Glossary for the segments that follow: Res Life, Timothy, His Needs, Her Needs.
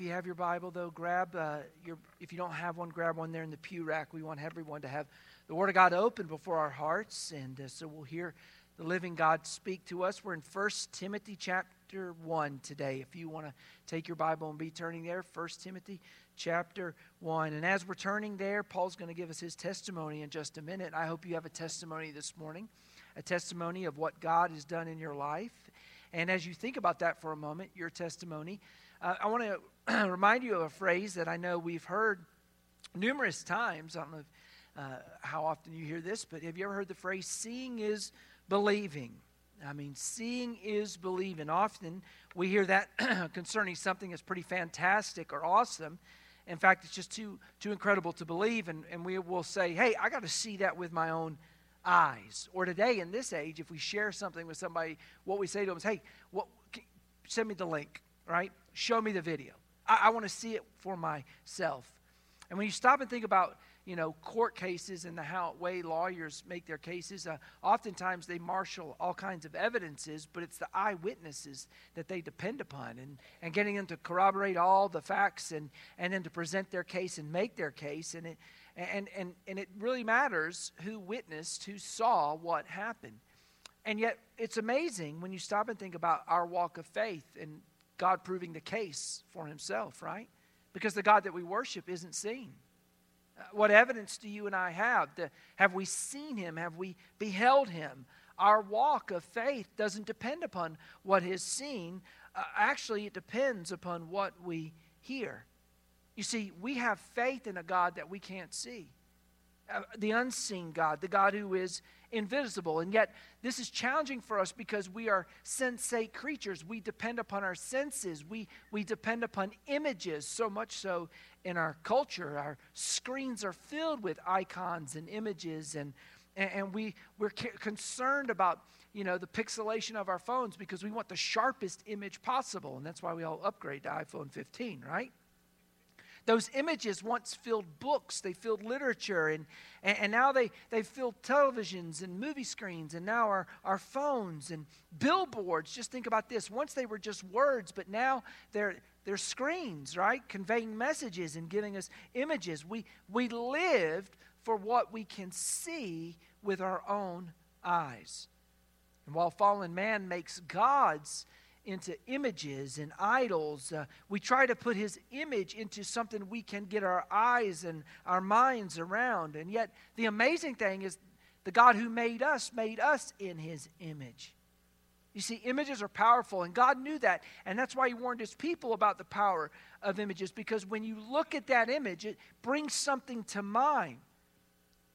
If you have your Bible, though, grab if you don't have one, grab one there in the pew rack. We want everyone to have the Word of God open before our hearts, and so we'll hear the living God speak to us. We're in 1 Timothy chapter 1 today. If you want to take your Bible and be turning there, 1 Timothy chapter 1. And as we're turning there, Paul's going to give us his testimony in just a minute. I hope you have a testimony this morning, a testimony of what God has done in your life. And as you think about that for a moment, your testimony, I want to remind you of a phrase that I know we've heard numerous times. I don't know how often you hear this, but have you ever heard the phrase, seeing is believing? I mean, seeing is believing. Often we hear that concerning something that's pretty fantastic or awesome. In fact, it's just too incredible to believe. And we will say, hey, I got to see that with my own eyes. Or today, in this age, if we share something with somebody, what we say to them is, hey, send me the link, right? Show me the video. I want to see it for myself. And when you stop and think about, you know, court cases and the way lawyers make their cases, oftentimes they marshal all kinds of evidences, but it's the eyewitnesses that they depend upon and getting them to corroborate all the facts and then to present their case and make their case. And it really matters who witnessed, who saw what happened. And yet it's amazing when you stop and think about our walk of faith and God proving the case for himself, right? Because the God that we worship isn't seen. What evidence do you and I have? Have we seen him? Have we beheld him? Our walk of faith doesn't depend upon what is seen. Actually, it depends upon what we hear. You see, we have faith in a God that we can't see. The unseen God, the God who is invisible. And yet, this is challenging for us because we are sensate creatures. We depend upon our senses. We depend upon images, so much so in our culture. Our screens are filled with icons and images, and we're concerned about, you know, the pixelation of our phones because we want the sharpest image possible. And that's why we all upgrade to iPhone 15, right? Those images once filled books, they filled literature, and now they fill televisions and movie screens, and now our phones and billboards. Just think about this. Once they were just words, but now they're screens, right? Conveying messages and giving us images. We lived for what we can see with our own eyes. And while fallen man makes gods into images and idols, we try to put his image into something we can get our eyes and our minds around. And yet the amazing thing is the God who made us in his image. You see, images are powerful, and God knew that, and that's why he warned his people about the power of images, because when you look at that image, it brings something to mind.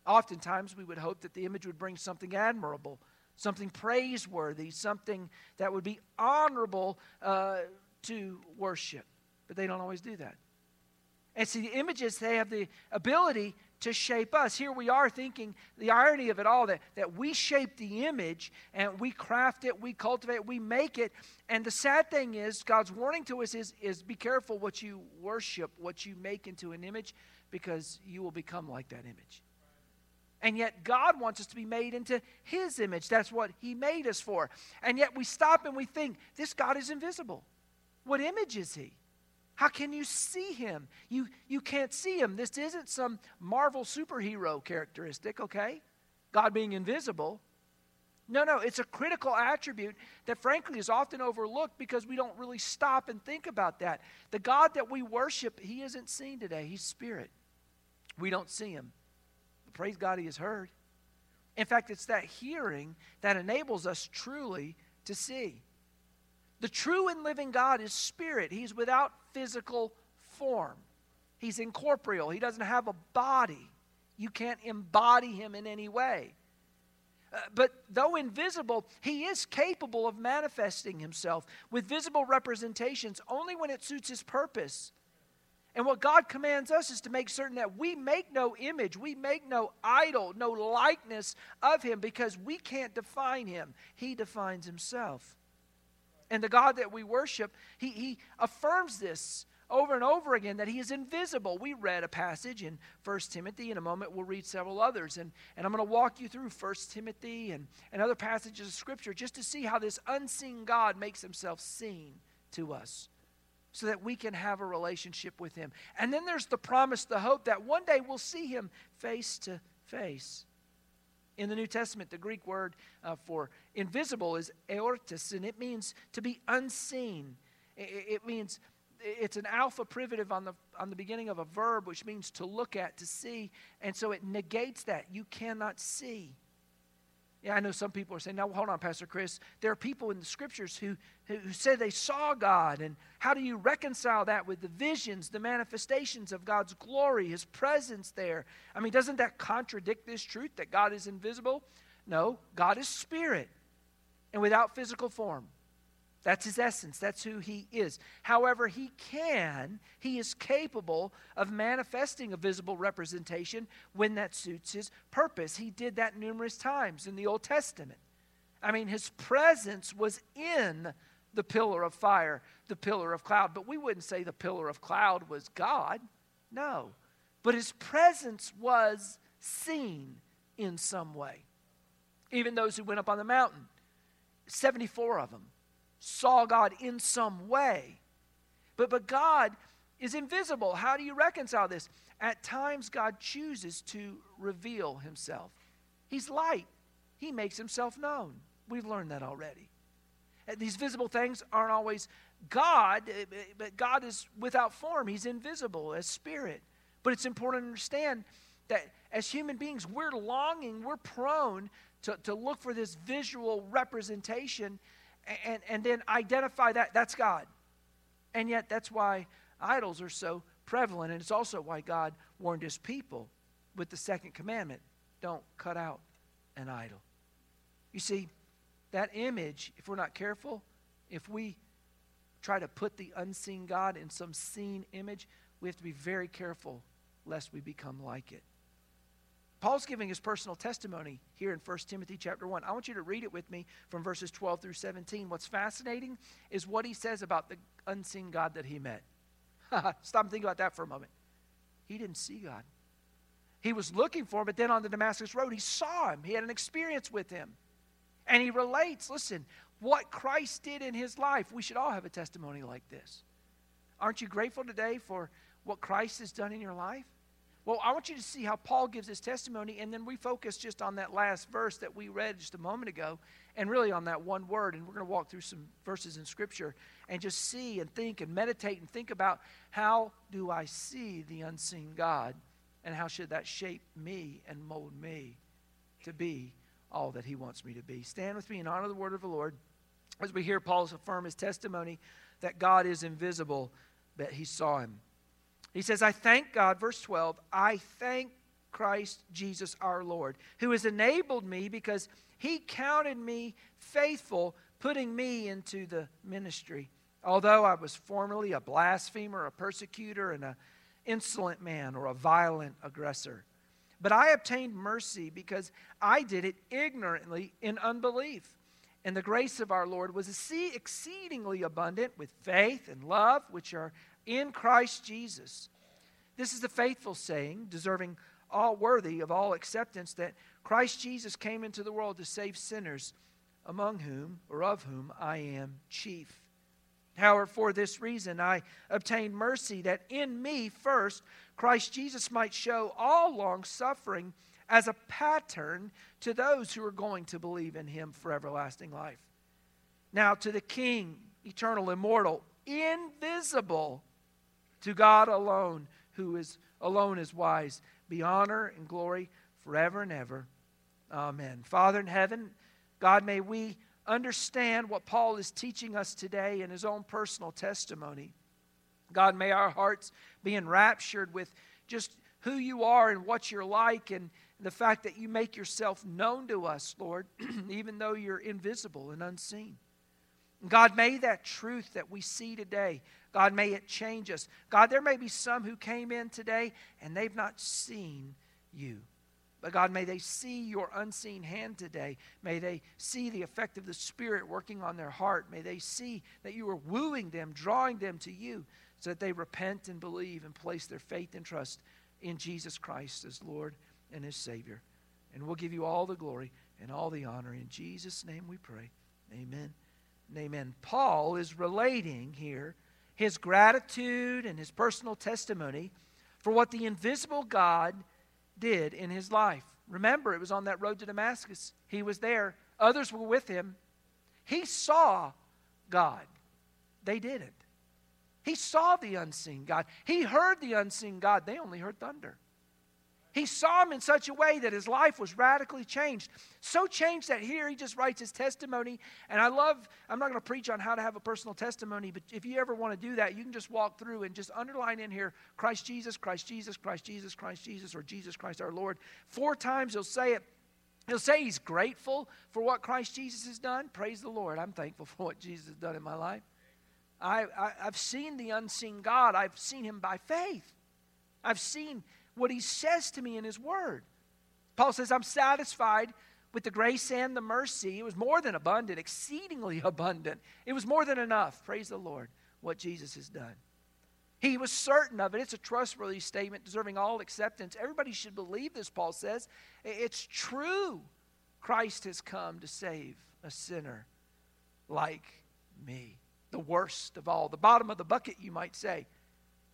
Oftentimes we would hope that the image would bring something admirable, something praiseworthy, something that would be honorable to worship. But they don't always do that. And see, the images, they have the ability to shape us. Here we are thinking the irony of it all, that we shape the image, and we craft it, we cultivate it, we make it. And the sad thing is, God's warning to us is be careful what you worship, what you make into an image, because you will become like that image. And yet God wants us to be made into his image. That's what he made us for. And yet we stop and we think, this God is invisible. What image is he? How can you see him? You can't see him. This isn't some Marvel superhero characteristic, okay? God being invisible. No, it's a critical attribute that frankly is often overlooked because we don't really stop and think about that. The God that we worship, he isn't seen today. He's spirit. We don't see him. Praise God, he is heard. In fact, it's that hearing that enables us truly to see. The true and living God is spirit. He's without physical form. He's incorporeal. He doesn't have a body. You can't embody him in any way. But though invisible, he is capable of manifesting himself with visible representations only when it suits his purpose. And what God commands us is to make certain that we make no image, we make no idol, no likeness of him, because we can't define him. He defines himself. And the God that we worship, he affirms this over and over again, that he is invisible. We read a passage in 1 Timothy. In a moment, we'll read several others. And I'm going to walk you through 1 Timothy and other passages of Scripture just to see how this unseen God makes himself seen to us. so that we can have a relationship with him. And then there's the promise, the hope that one day we'll see him face to face. In the New Testament, the Greek word for invisible is aortis, and it means to be unseen. It means it's an alpha privative on the beginning of a verb, which means to look at, to see. And so it negates that. You cannot see. Yeah, I know some people are saying, "No, hold on, Pastor Chris. There are people in the Scriptures who say they saw God, and how do you reconcile that with the visions, the manifestations of God's glory, His presence there? I mean, doesn't that contradict this truth that God is invisible?" No, God is spirit, and without physical form. That's His essence. That's who He is. However, He is capable of manifesting a visible representation when that suits His purpose. He did that numerous times in the Old Testament. I mean, His presence was in the pillar of fire, the pillar of cloud. But we wouldn't say the pillar of cloud was God. No. But His presence was seen in some way. Even those who went up on the mountain, 74 of them, saw God in some way. But God is invisible. How do you reconcile this? At times, God chooses to reveal himself. He's light. He makes himself known. We've learned that already. These visible things aren't always God, but God is without form. He's invisible as spirit. But it's important to understand that as human beings, we're longing, we're prone to look for this visual representation and then identify that that's God. And yet that's why idols are so prevalent. And it's also why God warned his people with the second commandment, don't cut out an idol. You see, that image, if we're not careful, if we try to put the unseen God in some seen image, we have to be very careful lest we become like it. Paul's giving his personal testimony here in 1 Timothy chapter 1. I want you to read it with me from verses 12 through 17. What's fascinating is what he says about the unseen God that he met. Stop and think about that for a moment. He didn't see God. He was looking for him, but then on the Damascus Road, he saw him. He had an experience with him. And he relates, listen, what Christ did in his life. We should all have a testimony like this. Aren't you grateful today for what Christ has done in your life? Well, I want you to see how Paul gives his testimony, and then we focus just on that last verse that we read just a moment ago, and really on that one word. And we're going to walk through some verses in Scripture and just see and think and meditate and think about how do I see the unseen God, and how should that shape me and mold me to be all that he wants me to be. Stand with me and honor the word of the Lord as we hear Paul affirm his testimony that God is invisible, but he saw him. He says, I thank God, verse 12, I thank Christ Jesus our Lord, who has enabled me because he counted me faithful, putting me into the ministry. Although I was formerly a blasphemer, a persecutor, and an insolent man, or a violent aggressor. But I obtained mercy because I did it ignorantly in unbelief. And the grace of our Lord was exceedingly abundant with faith and love, which are in Christ Jesus. This is the faithful saying, deserving all worthy of all acceptance, that Christ Jesus came into the world to save sinners, among whom, or of whom, I am chief. However, for this reason I obtained mercy, that in me first Christ Jesus might show all long-suffering as a pattern to those who are going to believe in him for everlasting life. Now to the King, eternal, immortal, invisible, to God alone, who is alone is wise, be honor and glory forever and ever. Amen. Father in heaven, God, may we understand what Paul is teaching us today in his own personal testimony. God, may our hearts be enraptured with just who you are and what you're like, and the fact that you make yourself known to us, Lord, even though you're invisible and unseen. God, may that truth that we see today, God, may it change us. God, there may be some who came in today and they've not seen you. But God, may they see your unseen hand today. May they see the effect of the Spirit working on their heart. May they see that you are wooing them, drawing them to you, so that they repent and believe and place their faith and trust in Jesus Christ as Lord and as Savior. And we'll give you all the glory and all the honor. In Jesus' name we pray. Amen. Amen. Paul is relating here his gratitude and his personal testimony for what the invisible God did in his life. Remember, it was on that road to Damascus. He was there. Others were with him. He saw God. They didn't. He saw the unseen God. He heard the unseen God. They only heard thunder. He saw him in such a way that his life was radically changed. So changed that here he just writes his testimony. And I'm not going to preach on how to have a personal testimony, but if you ever want to do that, you can just walk through and just underline in here, Christ Jesus, Christ Jesus, Christ Jesus, Christ Jesus, or Jesus Christ our Lord. 4 times he'll say it. He'll say he's grateful for what Christ Jesus has done. Praise the Lord. I'm thankful for what Jesus has done in my life. I've seen the unseen God. I've seen him by faith. I've seen what he says to me in his word. Paul says, I'm satisfied with the grace and the mercy. It was more than abundant, exceedingly abundant. It was more than enough, praise the Lord, what Jesus has done. He was certain of it. It's a trustworthy statement, deserving all acceptance. Everybody should believe this, Paul says. It's true. Christ has come to save a sinner like me, the worst of all, the bottom of the bucket, you might say.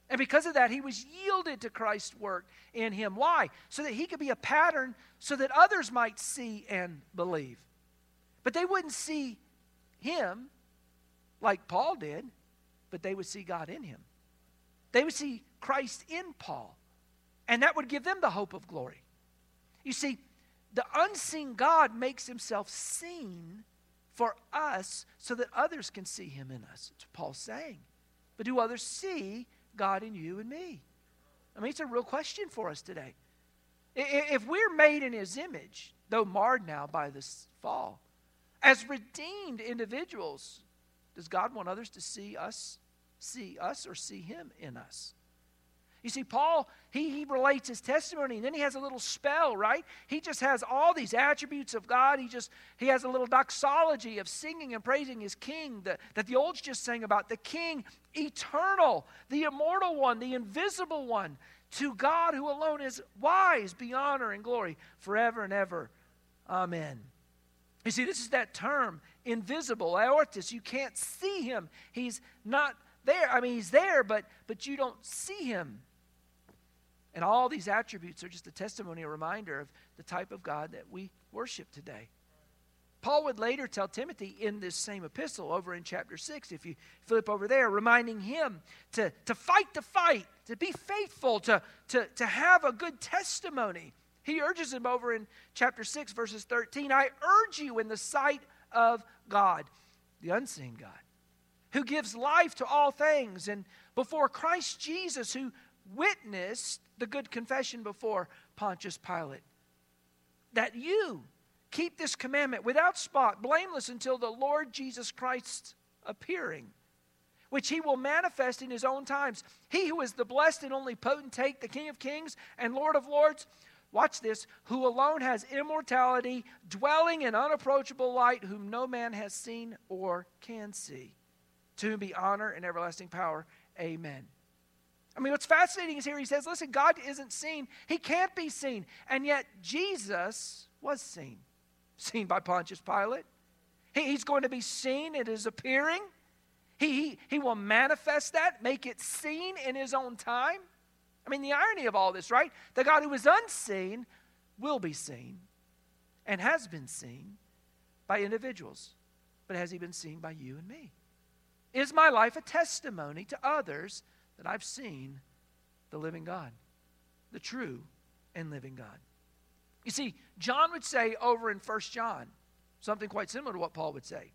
And because of that, he was yielded to Christ's work in him. Why? So that he could be a pattern so that others might see and believe. But they wouldn't see him like Paul did, but they would see God in him. They would see Christ in Paul, and that would give them the hope of glory. You see, the unseen God makes himself seen for us so that others can see him in us. That's what Paul's saying. But do others see God in you and me? I mean, it's a real question for us today. If we're made in his image, though marred now by this fall, as redeemed individuals, does God want others to see us or see him in us? You see, Paul, he relates his testimony, and then he has a little spell, right? He just has all these attributes of God. He has a little doxology of singing and praising his king that the olds just sang about. The king, eternal, the immortal one, the invisible one, to God who alone is wise, be honor and glory forever and ever. Amen. You see, this is that term, invisible, aortis. You can't see him. He's not there. I mean, he's there, but you don't see him. And all these attributes are just a testimony, a reminder of the type of God that we worship today. Paul would later tell Timothy in this same epistle over in chapter 6, if you flip over there, reminding him to fight the fight, to be faithful, to have a good testimony. He urges him over in chapter 6, verses 13, I urge you in the sight of God, the unseen God, who gives life to all things, and before Christ Jesus, who witnessed the good confession before Pontius Pilate, that you keep this commandment without spot, blameless until the Lord Jesus Christ's appearing, which he will manifest in his own times. He who is the blessed and only potentate, the King of kings and Lord of lords, watch this, who alone has immortality, dwelling in unapproachable light, whom no man has seen or can see. To whom be honor and everlasting power. Amen. I mean, what's fascinating is here he says, listen, God isn't seen. He can't be seen. And yet Jesus was seen. Seen by Pontius Pilate. He's going to be seen in his appearing. He will manifest that, make it seen in his own time. I mean, the irony of all this, right? The God who is unseen will be seen and has been seen by individuals. But has he been seen by you and me? Is my life a testimony to others that I've seen the living God, the true and living God? You see, John would say over in 1 John, something quite similar to what Paul would say.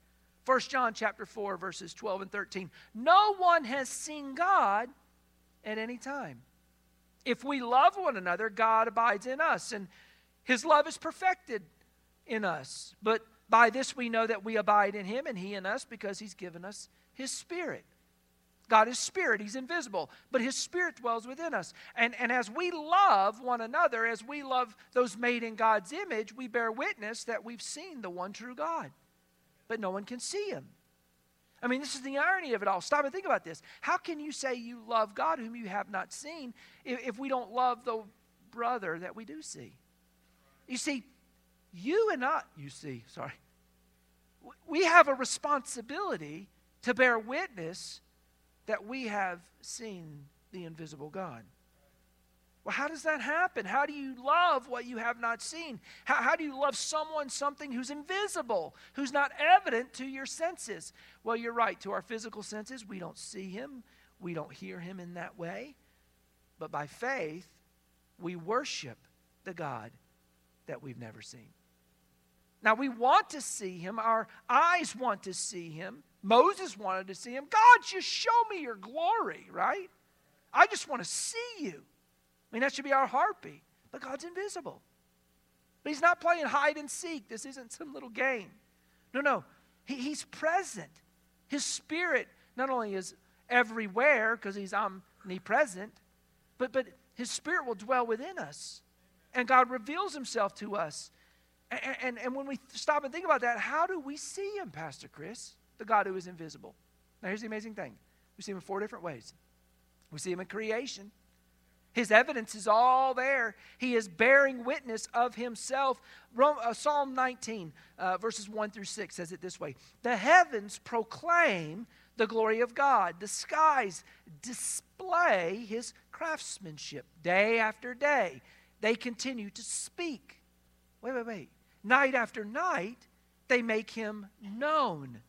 1 John chapter 4, verses 12 and 13. No one has seen God at any time. If we love one another, God abides in us, and his love is perfected in us. But by this we know that we abide in him and he in us, because he's given us his spirit. God is spirit. He's invisible. But his spirit dwells within us. And as we love one another, as we love those made in God's image, we bear witness that we've seen the one true God. But no one can see him. I mean, this is the irony of it all. Stop and think about this. How can you say you love God whom you have not seen if we don't love the brother that we do see? You see, we have a responsibility to bear witness that we have seen the invisible God. Well, how does that happen? How do you love what you have not seen? How do you love someone, something who's invisible, who's not evident to your senses? Well, you're right. To our physical senses, we don't see him. We don't hear him in that way. But by faith, we worship the God that we've never seen. Now, we want to see him. Our eyes want to see him. Moses wanted to see him. God, just show me your glory, right? I just want to see you. I mean, that should be our heartbeat. But God's invisible. But he's not playing hide and seek. This isn't some little game. No. He's present. His spirit not only is everywhere because he's omnipresent, but his spirit will dwell within us. And God reveals himself to us. And when we stop and think about that, how do we see him, Pastor Chris, the God who is invisible? Now, here's the amazing thing. We see him in four different ways. We see him in creation. His evidence is all there. He is bearing witness of himself. Psalm 19, verses 1 through 6 says it this way. The heavens proclaim the glory of God. The skies display his craftsmanship. Day after day, they continue to speak. Wait. Night after night, they make him known.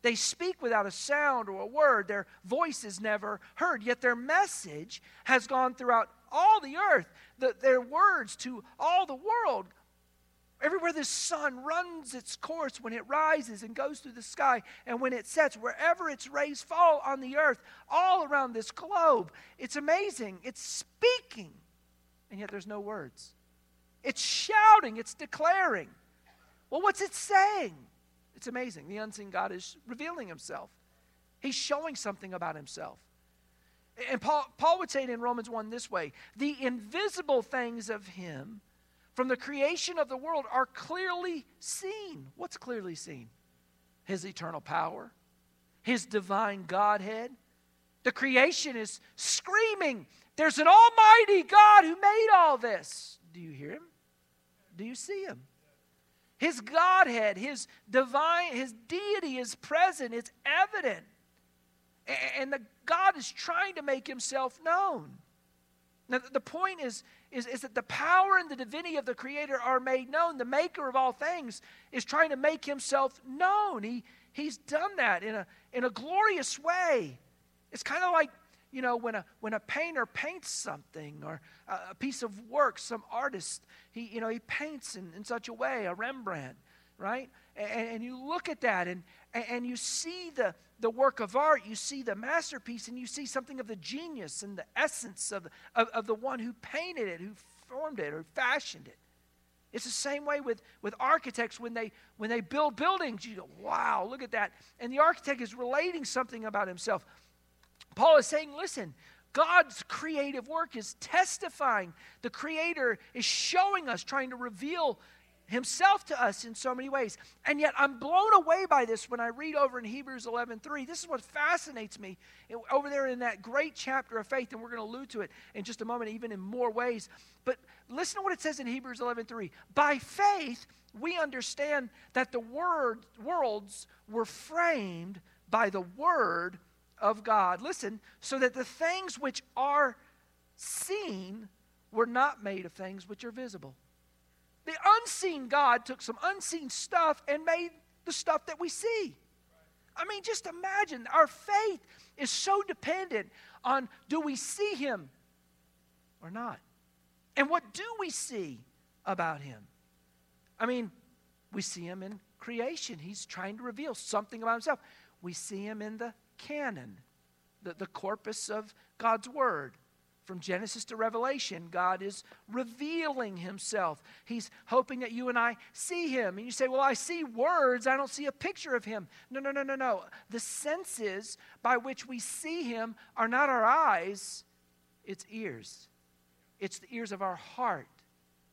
They speak without a sound or a word. Their voice is never heard, yet their message has gone throughout all the earth, their words to all the world. Everywhere the sun runs its course, when it rises and goes through the sky, and when it sets, wherever its rays fall on the earth, all around this globe, it's amazing. It's speaking, and yet there's no words. It's shouting. It's declaring. Well, what's it saying? It's amazing. The unseen God is revealing himself. He's showing something about himself. And Paul would say it in Romans 1 this way. The invisible things of him from the creation of the world are clearly seen. What's clearly seen? His eternal power. His divine Godhead. The creation is screaming, there's an almighty God who made all this. Do you hear him? Do you see him? His Godhead, his divine, his deity is present, it's evident. And the God is trying to make himself known. Now, the point is that the power and the divinity of the Creator are made known. The maker of all things is trying to make himself known. He's done that in a glorious way. It's kind of like, you know, when a painter paints something or a piece of work, some artist, he paints in such a way, a Rembrandt, right? And you look at that and you see the work of art, you see the masterpiece, and you see something of the genius and the essence of the one who painted it, who formed it, or fashioned it. It's the same way with architects when they build buildings. You go, wow, look at that. And the architect is relating something about himself. Paul is saying, listen, God's creative work is testifying. The Creator is showing us, trying to reveal himself to us in so many ways. And yet I'm blown away by this when I read over in Hebrews 11:3. This is what fascinates me. Over there in that great chapter of faith, and we're going to allude to it in just a moment, even in more ways. But listen to what it says in Hebrews 11:3. By faith, we understand that the worlds were framed by the word of God, listen, so that the things which are seen were not made of things which are visible. The unseen God took some unseen stuff and made the stuff that we see. I mean, just imagine, our faith is so dependent on, do we see him or not? And what do we see about him? I mean, we see him in creation. He's trying to reveal something about himself. We see him in the canon, the corpus of God's word. From Genesis to Revelation, God is revealing himself. He's hoping that you and I see him. And you say, well, I see words. I don't see a picture of him. No. The senses by which we see him are not our eyes. It's ears. It's the ears of our heart.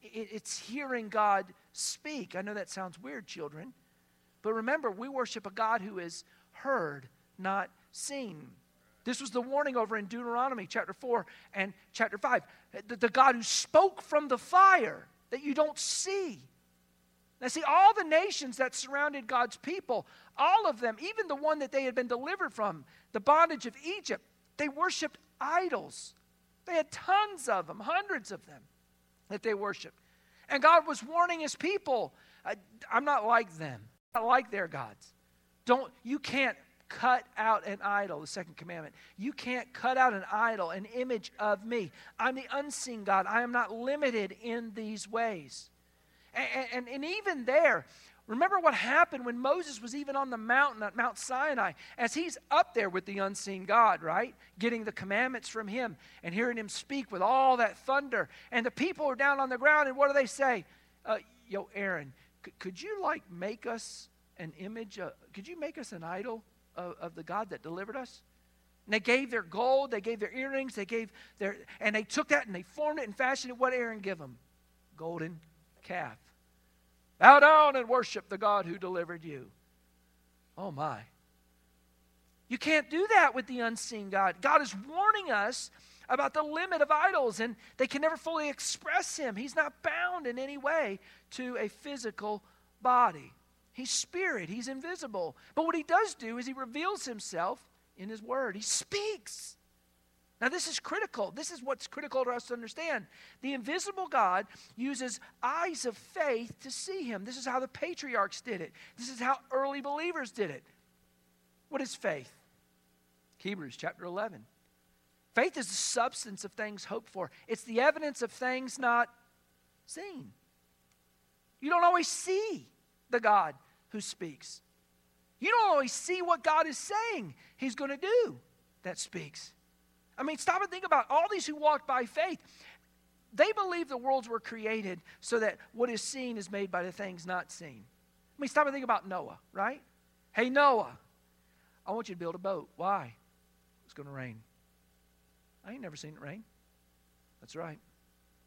It's hearing God speak. I know that sounds weird, children. But remember, we worship a God who is heard, not seen. This was the warning over in Deuteronomy chapter 4 and chapter 5. The God who spoke from the fire that you don't see. Now see, all the nations that surrounded God's people, all of them, even the one that they had been delivered from, the bondage of Egypt, they worshipped idols. They had tons of them, hundreds of them that they worshipped. And God was warning his people, I'm not like them. I'm not like their gods. You can't cut out an idol, the second commandment. You can't cut out an idol, an image of me. I'm the unseen God. I am not limited in these ways. And even there, remember what happened when Moses was even on the mountain at Mount Sinai, as he's up there with the unseen God, right? Getting the commandments from him and hearing him speak with all that thunder. And the people are down on the ground, and what do they say? Yo, Aaron, could you make us an image? Could you make us an idol of the God that delivered us? And they gave their gold, they gave their earrings, and they took that and they formed it and fashioned it. What did Aaron give them? Golden calf. Bow down and worship the God who delivered you. Oh my. You can't do that with the unseen God. God is warning us about the limit of idols, and they can never fully express him. He's not bound in any way to a physical body. He's spirit. He's invisible. But what he does do is he reveals himself in his word. He speaks. Now, this is critical. This is what's critical to us to understand. The invisible God uses eyes of faith to see him. This is how the patriarchs did it. This is how early believers did it. What is faith? Hebrews chapter 11. Faith is the substance of things hoped for. It's the evidence of things not seen. You don't always see the God who speaks. You don't always see what God is saying he's going to do that speaks. I mean, stop and think about all these who walked by faith. They believe the worlds were created so that what is seen is made by the things not seen. I mean, stop and think about Noah, right? Hey, Noah, I want you to build a boat. Why? It's going to rain. I ain't never seen it rain. That's right.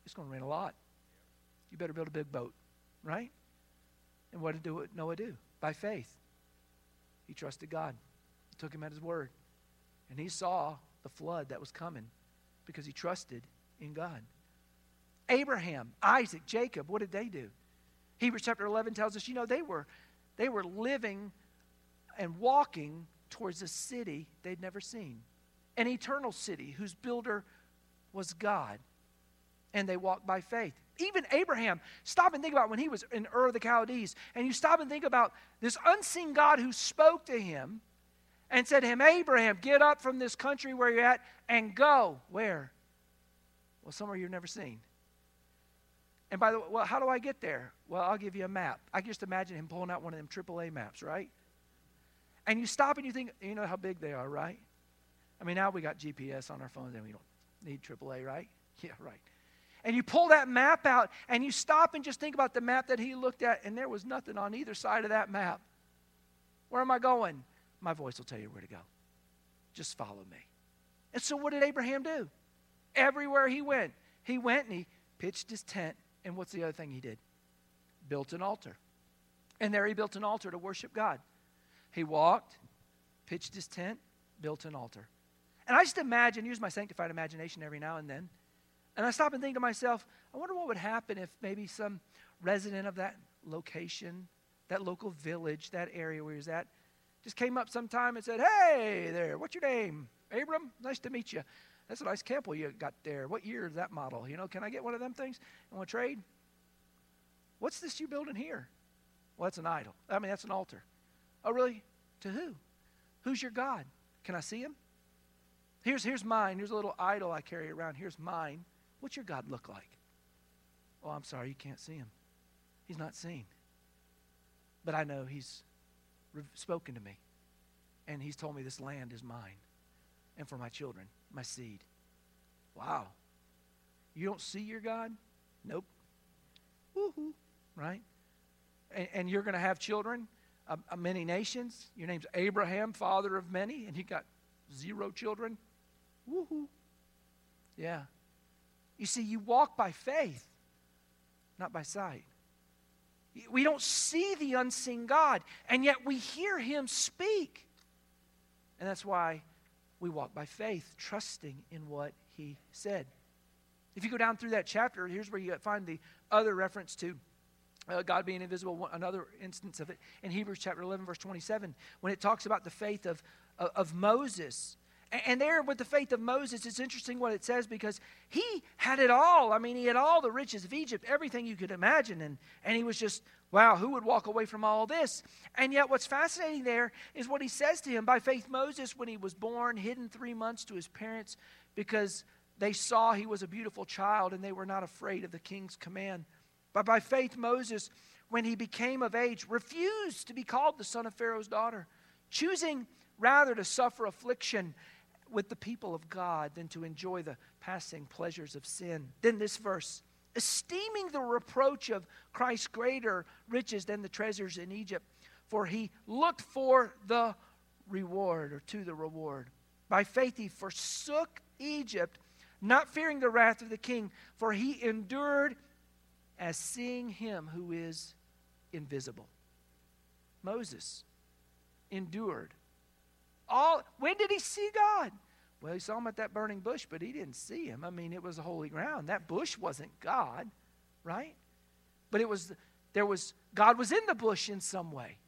It's going to rain a lot. You better build a big boat, right? And what did Noah do? By faith, he trusted God. He took him at his word. And he saw the flood that was coming because he trusted in God. Abraham, Isaac, Jacob, what did they do? Hebrews chapter 11 tells us, they were living and walking towards a city they'd never seen, an eternal city whose builder was God, and they walked by faith. Even Abraham, stop and think about when he was in Ur of the Chaldees, and you stop and think about this unseen God who spoke to him and said to him, Abraham, get up from this country where you're at and go. Where? Well, somewhere you've never seen. And by the way, well, how do I get there? Well, I'll give you a map. I can just imagine him pulling out one of them AAA maps, right? And you stop and you think, you know how big they are, right? I mean, now we got GPS on our phones and we don't need AAA, right? Yeah, right. And you pull that map out and you stop and just think about the map that he looked at, and there was nothing on either side of that map. Where am I going? My voice will tell you where to go. Just follow me. And so what did Abraham do? Everywhere he went and he pitched his tent. And what's the other thing he did? Built an altar. And there he built an altar to worship God. He walked, pitched his tent, built an altar. And I just imagine, use my sanctified imagination every now and then, and I stop and think to myself, I wonder what would happen if maybe some resident of that location, that local village, that area where he was at, just came up sometime and said, hey there, what's your name? Abram, nice to meet you. That's a nice camel you got there. What year is that model? You know, can I get one of them things? I want to trade. What's this you building here? Well, that's an idol. I mean, that's an altar. Oh, really? To who? Who's your God? Can I see him? Here's mine. Here's a little idol I carry around. Here's mine. What's your God look like? Oh, I'm sorry, you can't see him. He's not seen. But I know he's spoken to me. And he's told me this land is mine. And for my children, my seed. Wow. You don't see your God? Nope. Woohoo. Right? And you're going to have children of many nations. Your name's Abraham, father of many. And he got 0 children. Woohoo. Yeah. You see, you walk by faith, not by sight. We don't see the unseen God, and yet we hear him speak. And that's why we walk by faith, trusting in what he said. If you go down through that chapter, here's where you find the other reference to God being invisible, another instance of it in Hebrews chapter 11, verse 27, when it talks about the faith of Moses. And there with the faith of Moses, it's interesting what it says, because he had it all. I mean, he had all the riches of Egypt, everything you could imagine. And he was just, wow, who would walk away from all this? And yet what's fascinating there is what he says to him. By faith, Moses, when he was born, hidden 3 months to his parents because they saw he was a beautiful child and they were not afraid of the king's command. But by faith, Moses, when he became of age, refused to be called the son of Pharaoh's daughter, choosing rather to suffer affliction with the people of God than to enjoy the passing pleasures of sin. Then this verse, esteeming the reproach of Christ's greater riches than the treasures in Egypt, for he looked for the reward, or to the reward. By faith he forsook Egypt, not fearing the wrath of the king, for he endured as seeing him who is invisible. Moses endured. When did he see God? Well, he saw him at that burning bush, but he didn't see him. I mean, it was holy ground. That bush wasn't God, right? But God was in the bush in some way.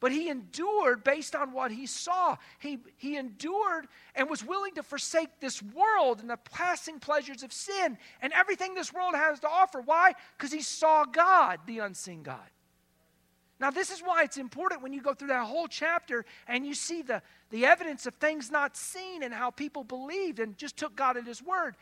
But he endured based on what he saw. He endured and was willing to forsake this world and the passing pleasures of sin and everything this world has to offer. Why? Because he saw God, the unseen God. Now, this is why it's important when you go through that whole chapter and you see the evidence of things not seen and how people believed and just took God at his word.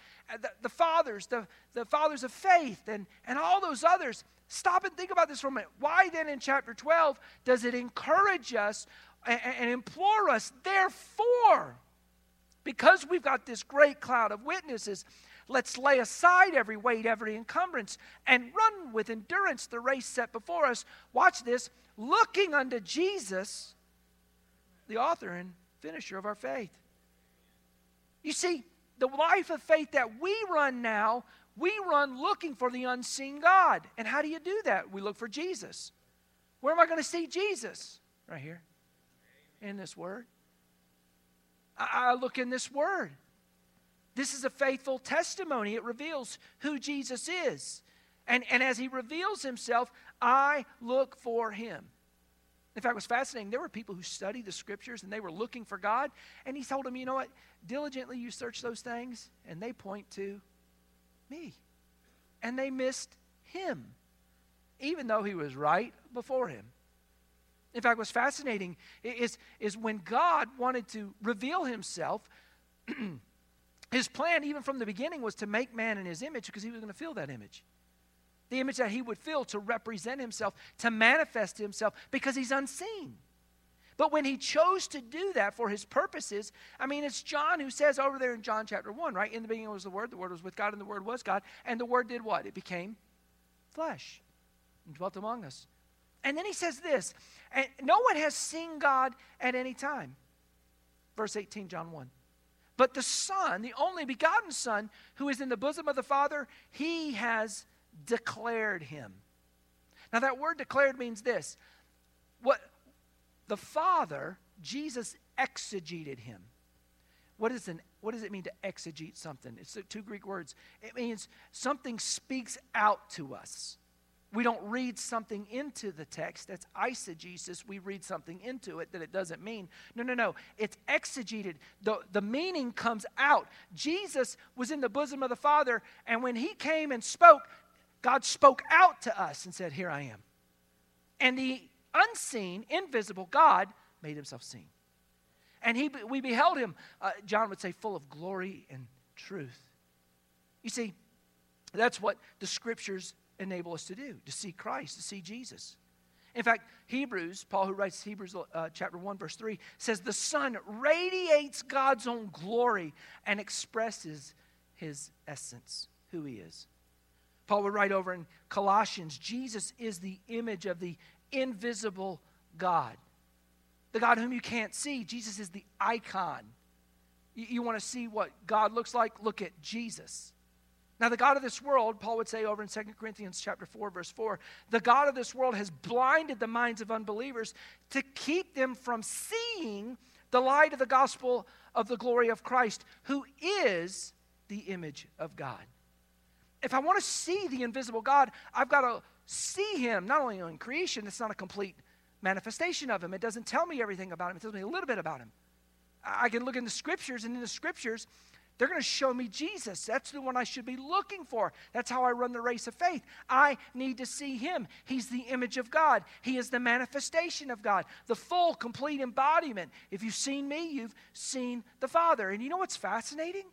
The fathers of faith and all those others. Stop and think about this for a minute. Why then in chapter 12 does it encourage us and implore us, therefore, because we've got this great cloud of witnesses, let's lay aside every weight, every encumbrance, and run with endurance the race set before us. Watch this. Looking unto Jesus, the author and finisher of our faith. You see, the life of faith that we run now, we run looking for the unseen God. And how do you do that? We look for Jesus. Where am I going to see Jesus? Right here. In this word. I look in this word. This is a faithful testimony. It reveals who Jesus is. And as he reveals himself, I look for him. In fact, it was fascinating. There were people who studied the scriptures and they were looking for God. And he told them, you know what? Diligently you search those things. And they point to me. And they missed him, even though he was right before him. In fact, what's fascinating is when God wanted to reveal himself, his plan, even from the beginning, was to make man in his image because he was going to fill that image. The image that he would fill to represent himself, to manifest himself, because he's unseen. But when he chose to do that for his purposes, I mean, it's John who says over there in John chapter 1, right? In the beginning was the Word was with God, and the Word was God. And the Word did what? It became flesh and dwelt among us. And then he says this, and no one has seen God at any time. Verse 18, John 1. But the Son, the only begotten Son, who is in the bosom of the Father, he has declared him. Now that word declared means this. What the Father, Jesus exegeted him. What does it mean to exegete something? It's two Greek words. It means something speaks out to us. We don't read something into the text. That's eisegesis. We read something into it that it doesn't mean. No. It's exegeted. The meaning comes out. Jesus was in the bosom of the Father, and when he came and spoke, God spoke out to us and said, here I am. And the unseen, invisible God made himself seen. And we beheld him, John would say, full of glory and truth. You see, that's what the Scriptures enable us to do, to see Christ, to see Jesus. In fact, Hebrews, Paul who writes Hebrews chapter 1 verse 3 says the Son radiates God's own glory and expresses his essence, who he is. Paul would write over in Colossians, Jesus is the image of the invisible God, the God whom you can't see. Jesus is the icon. You want to see what God looks like? Look at Jesus. Now, the God of this world, Paul would say over in 2 Corinthians chapter 4, verse 4, the God of this world has blinded the minds of unbelievers to keep them from seeing the light of the gospel of the glory of Christ, who is the image of God. If I want to see the invisible God, I've got to see him, not only in creation, it's not a complete manifestation of him. It doesn't tell me everything about him. It tells me a little bit about him. I can look in the Scriptures, and in the Scriptures, they're going to show me Jesus. That's the one I should be looking for. That's how I run the race of faith. I need to see him. He's the image of God. He is the manifestation of God, the full, complete embodiment. If you've seen me, you've seen the Father. And you know what's fascinating?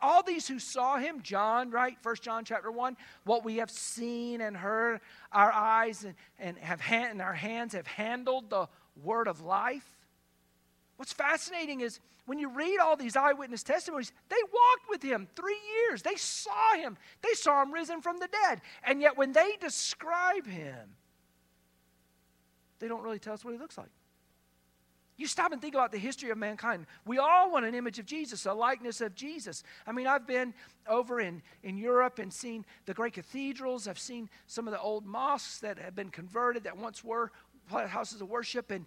All these who saw him, John, right? 1 John chapter 1, what we have seen and heard, our eyes and our hands have handled the word of life. What's fascinating is when you read all these eyewitness testimonies, they walked with him 3 years. They saw him. They saw him risen from the dead. And yet when they describe him, they don't really tell us what he looks like. You stop and think about the history of mankind. We all want an image of Jesus, a likeness of Jesus. I mean, I've been over in Europe and seen the great cathedrals. I've seen some of the old mosques that have been converted that once were houses of worship. And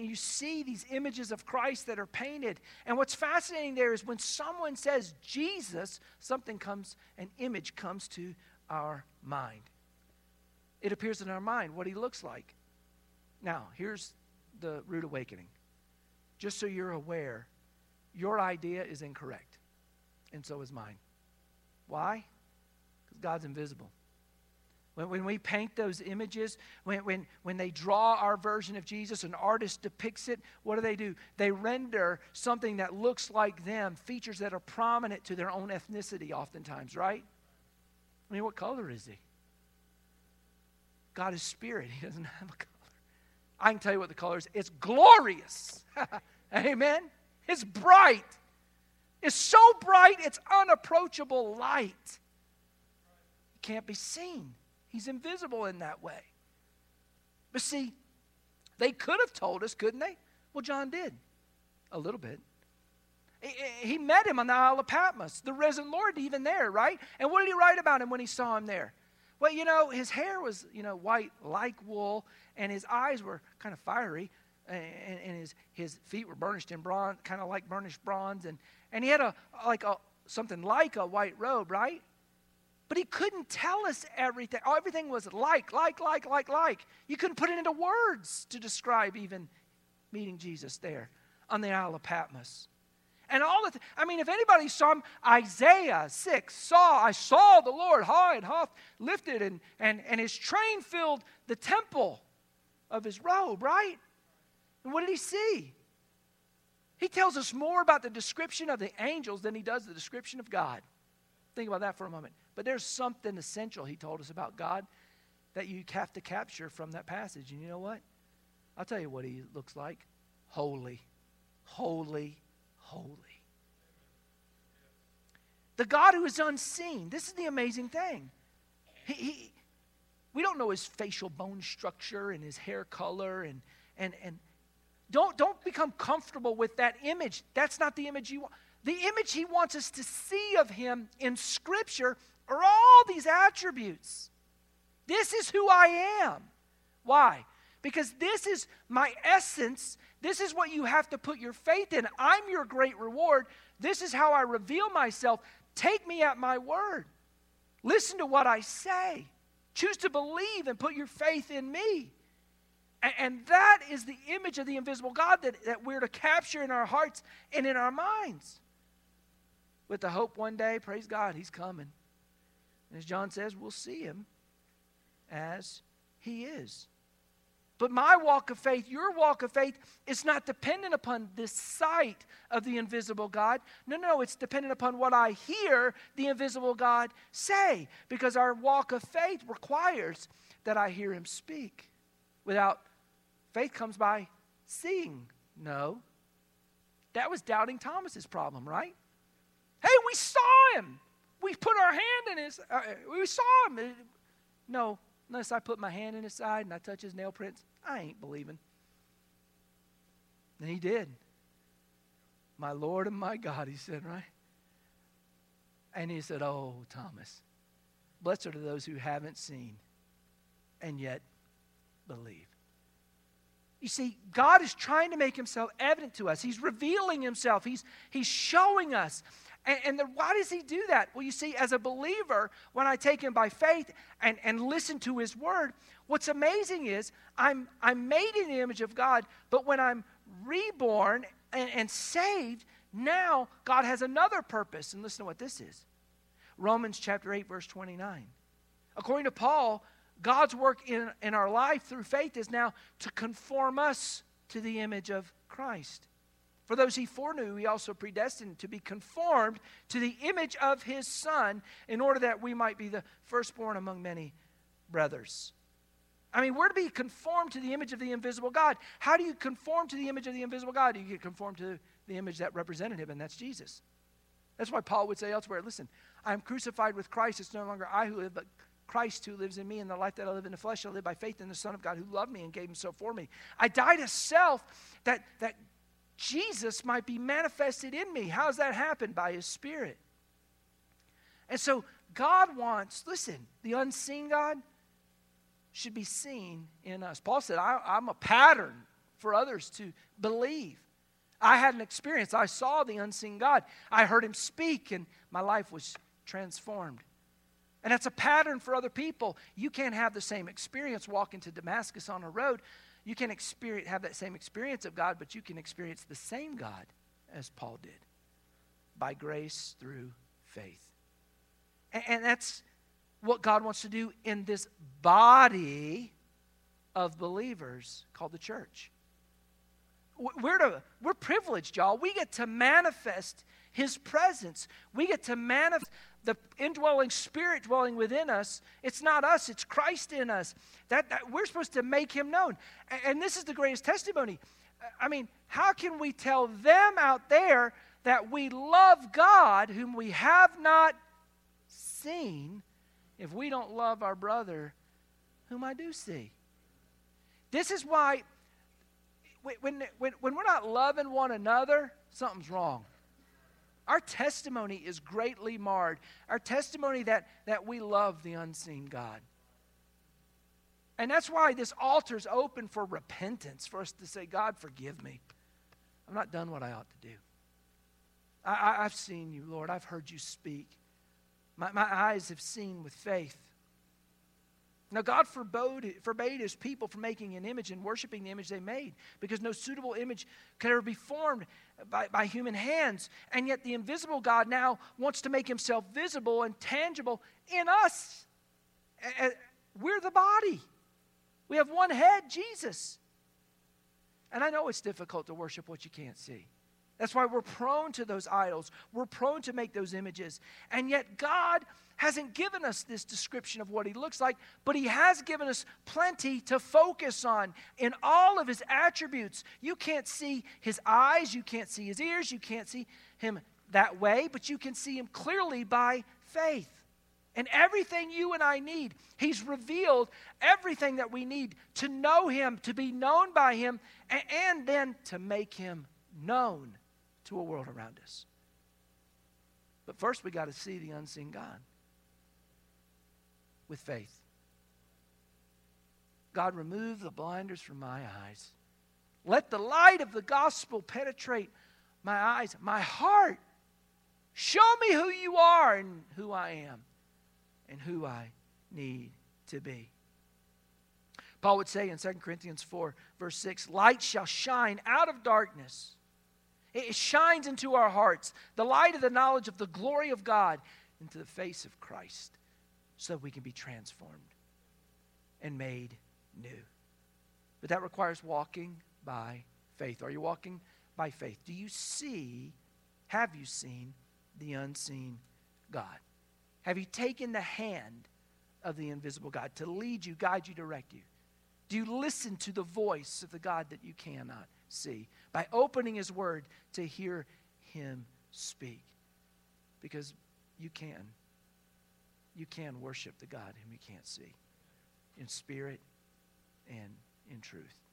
you see these images of Christ that are painted. And what's fascinating there is when someone says Jesus, something comes, an image comes to our mind. It appears in our mind what he looks like. Now, here's the rude awakening. Just so you're aware, your idea is incorrect, and so is mine. Why? Because God's invisible. When we paint those images, when they draw our version of Jesus, an artist depicts it, what do? They render something that looks like them, features that are prominent to their own ethnicity oftentimes, right? I mean, what color is he? God is spirit. He doesn't have a color. I can tell you what the color is. It's glorious. Amen? It's bright. It's so bright, it's unapproachable light. It can't be seen. He's invisible in that way. But see, they could have told us, couldn't they? Well, John did. A little bit. He met him on the Isle of Patmos. The risen Lord even there, right? And what did he write about him when he saw him there? Well, you know, his hair was, you know, white like wool, and his eyes were kind of fiery, and his feet were burnished in bronze, kind of like burnished bronze, and he had something like a white robe, right? But he couldn't tell us everything. Oh, everything was like. You couldn't put it into words to describe even meeting Jesus there on the Isle of Patmos. And if anybody saw him, Isaiah 6, I saw the Lord high and oft lifted, and his train filled the temple of his robe, right? And what did he see? He tells us more about the description of the angels than he does the description of God. Think about that for a moment. But there's something essential he told us about God that you have to capture from that passage. And you know what? I'll tell you what he looks like. Holy, holy, holy. The God who is unseen. This is the amazing thing. We don't know his facial bone structure and his hair color. And don't become comfortable with that image. That's not the image you want. The image he wants us to see of him in Scripture are all these attributes. This is who I am. Why? Because this is my essence. This is what you have to put your faith in. I'm your great reward. This is how I reveal myself. Take me at my word. Listen to what I say. Choose to believe and put your faith in me. And that is the image of the invisible God that we're to capture in our hearts and in our minds. With the hope one day, praise God, he's coming. And as John says, we'll see him as he is. But my walk of faith, your walk of faith, is not dependent upon this sight of the invisible God. No, it's dependent upon what I hear the invisible God say. Because our walk of faith requires that I hear him speak. Without faith comes by seeing. No. That was doubting Thomas's problem, right? Hey, we saw him. We put our hand in his, we saw him. No, unless I put my hand in his side and I touch his nail prints, I ain't believing. And he did. My Lord and my God, he said, right? And he said, oh, Thomas, blessed are those who haven't seen and yet believe. You see, God is trying to make himself evident to us. He's revealing himself. He's showing us. And why does he do that? Well, you see, as a believer, when I take him by faith and listen to his word, what's amazing is I'm made in the image of God, but when I'm reborn and saved, now God has another purpose. And listen to what this is. Romans chapter 8, verse 29. According to Paul, God's work in our life through faith is now to conform us to the image of Christ. For those he foreknew, he also predestined to be conformed to the image of his Son, in order that we might be the firstborn among many brothers. I mean, we're to be conformed to the image of the invisible God. How do you conform to the image of the invisible God? You get conformed to the image that represented him, and that's Jesus. That's why Paul would say elsewhere, listen, I am crucified with Christ. It's no longer I who live, but Christ who lives in me, and the life that I live in the flesh, I live by faith in the Son of God who loved me and gave himself for me. I die to self that Jesus might be manifested in me. How does that happen? By his Spirit. And so God wants, listen, the unseen God should be seen in us. Paul said, I'm a pattern for others to believe. I had an experience. I saw the unseen God. I heard him speak, and my life was transformed. And that's a pattern for other people. You can't have the same experience walking to Damascus on a road. You can't have that same experience of God, but you can experience the same God as Paul did by grace through faith. And that's what God wants to do in this body of believers called the church. We're privileged, y'all. We get to manifest his presence. We get to manifest the indwelling Spirit dwelling within us. It's not us, it's Christ in us. That we're supposed to make him known. And this is the greatest testimony. I mean, how can we tell them out there that we love God whom we have not seen if we don't love our brother whom I do see? This is why when we're not loving one another, something's wrong. Our testimony is greatly marred. Our testimony that we love the unseen God. And that's why this altar's open for repentance, for us to say, God, forgive me. I've not done what I ought to do. I've seen you, Lord. I've heard you speak. My eyes have seen with faith. Now, God forbade his people from making an image and worshiping the image they made, because no suitable image could ever be formed by human hands. And yet the invisible God now wants to make himself visible and tangible in us. We're the body. We have one head, Jesus. And I know it's difficult to worship what you can't see. That's why we're prone to those idols. We're prone to make those images. And yet God hasn't given us this description of what he looks like, but he has given us plenty to focus on in all of his attributes. You can't see his eyes. You can't see his ears. You can't see him that way, but you can see him clearly by faith. And everything you and I need, he's revealed everything that we need to know him, to be known by him, and then to make him known to a world around us. But first we got to see the unseen God with faith. God, remove the blinders from my eyes. Let the light of the gospel penetrate my eyes, my heart. Show me who you are and who I am and who I need to be. Paul would say in 2 Corinthians 4, verse 6, light shall shine out of darkness. It shines into our hearts, the light of the knowledge of the glory of God into the face of Christ, so that we can be transformed and made new. But that requires walking by faith. Are you walking by faith? Have you seen the unseen God? Have you taken the hand of the invisible God to lead you, guide you, direct you? Do you listen to the voice of the God that you cannot see, by opening his word to hear him speak? Because you can worship the God whom you can't see in spirit and in truth.